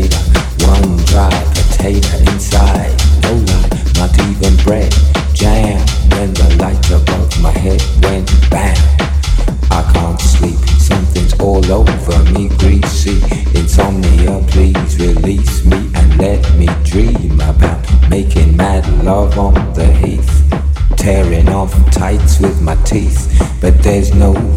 flavor. One dry potato inside, no lie, not even bread. Jam when the lights above my head went bam. I can't sleep, something's all over me, greasy. Insomnia, please release me and let me dream about making mad love on the heath, tearing off tights with my teeth. But there's no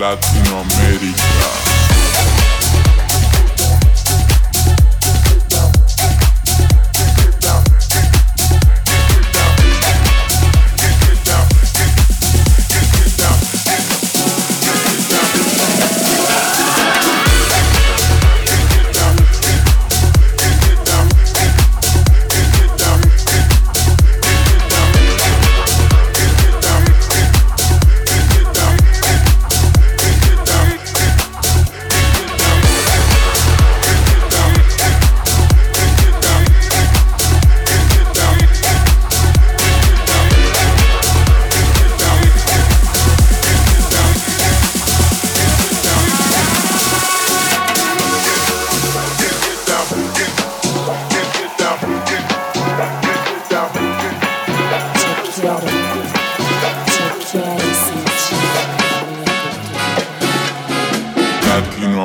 Latinoamérica. Latinoamérica.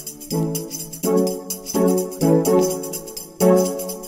America. America.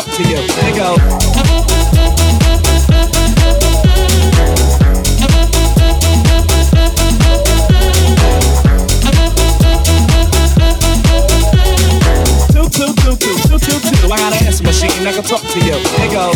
up to you. Here we go. Two. I got an answer machine that can talk to you. Here you go.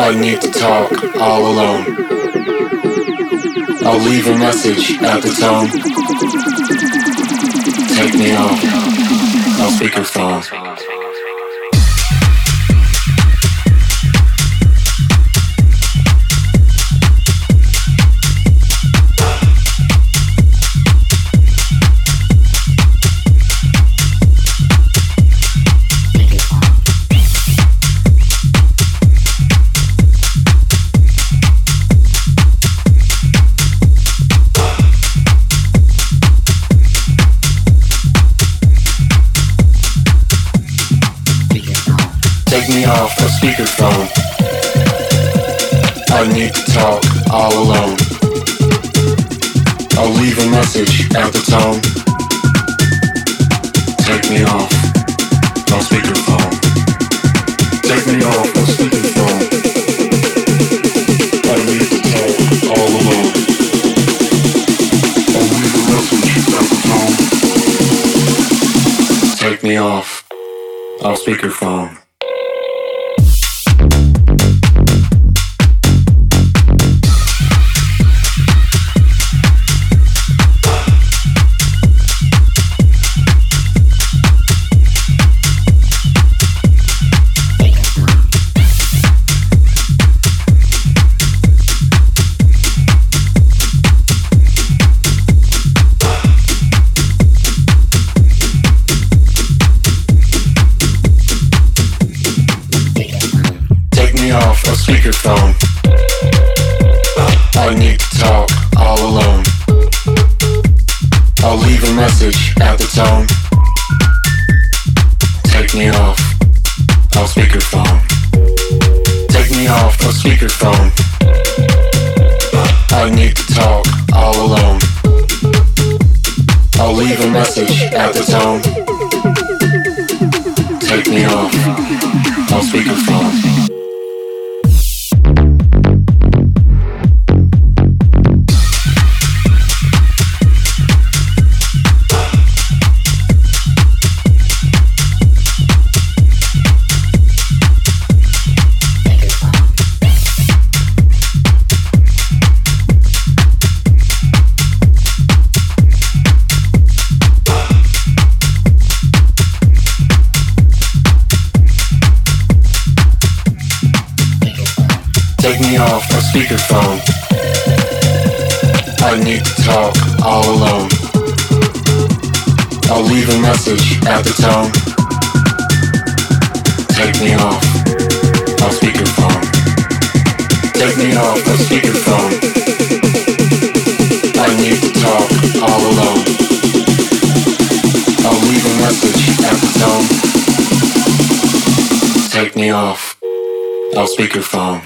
I need to talk all alone. I'll leave a message at the tone. Take me off. I'll speakerphone. Off a speakerphone. I need to talk all alone. I'll leave a message at the tone. Take me off on speakerphone. Take me off on speakerphone. I need to talk all alone. I'll leave a message at the tone. Take me off on speakerphone. Speakerphone. I need to talk all alone. I'll leave a message at the tone. Take me off on speakerphone. Take me off on speakerphone. I need to talk all alone. I'll leave a message at the tone. Take me off on speakerphone. Off a speakerphone. I need to talk all alone. I'll leave a message at the tone. Take me off a speakerphone. Take me off a speakerphone. I need to talk all alone. I'll leave a message at the tone. Take me off a speakerphone.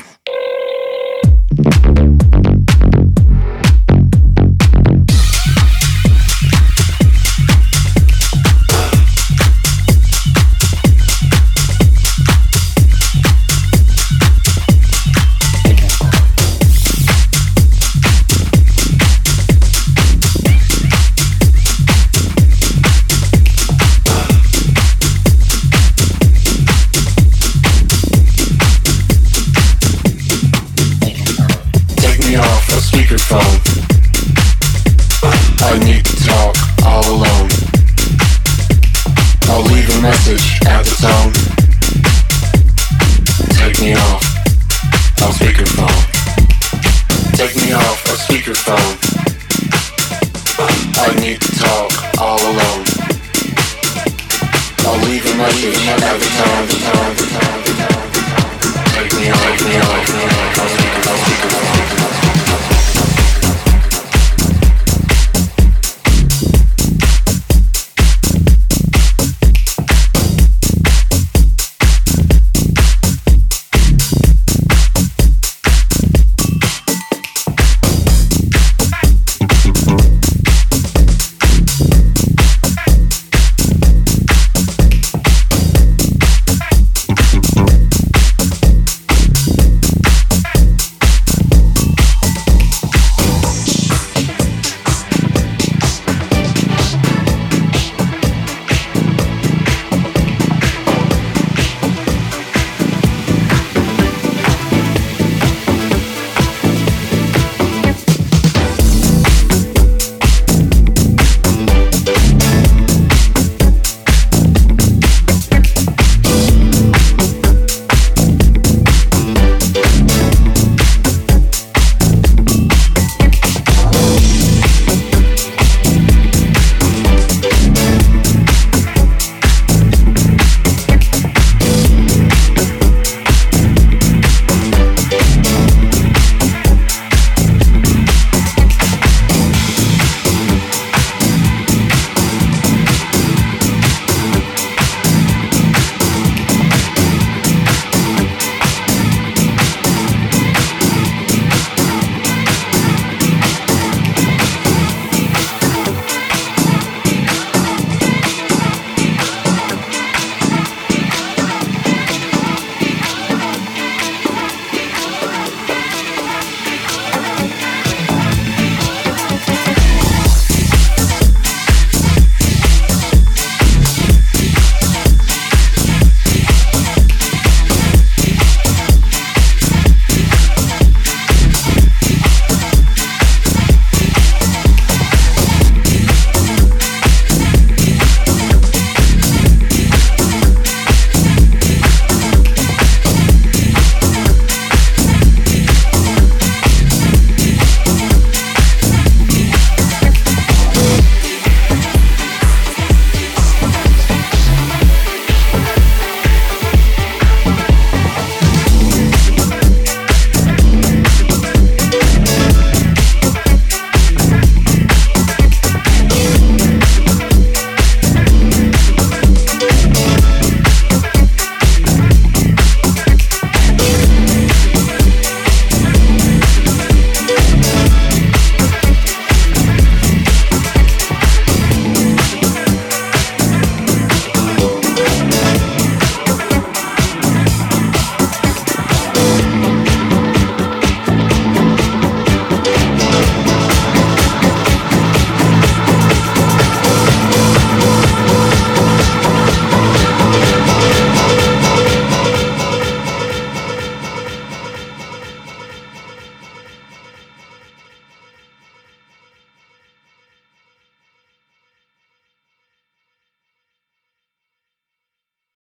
off speakerphone. Take me off a speakerphone. I need to talk all alone. I'll leave a message every time.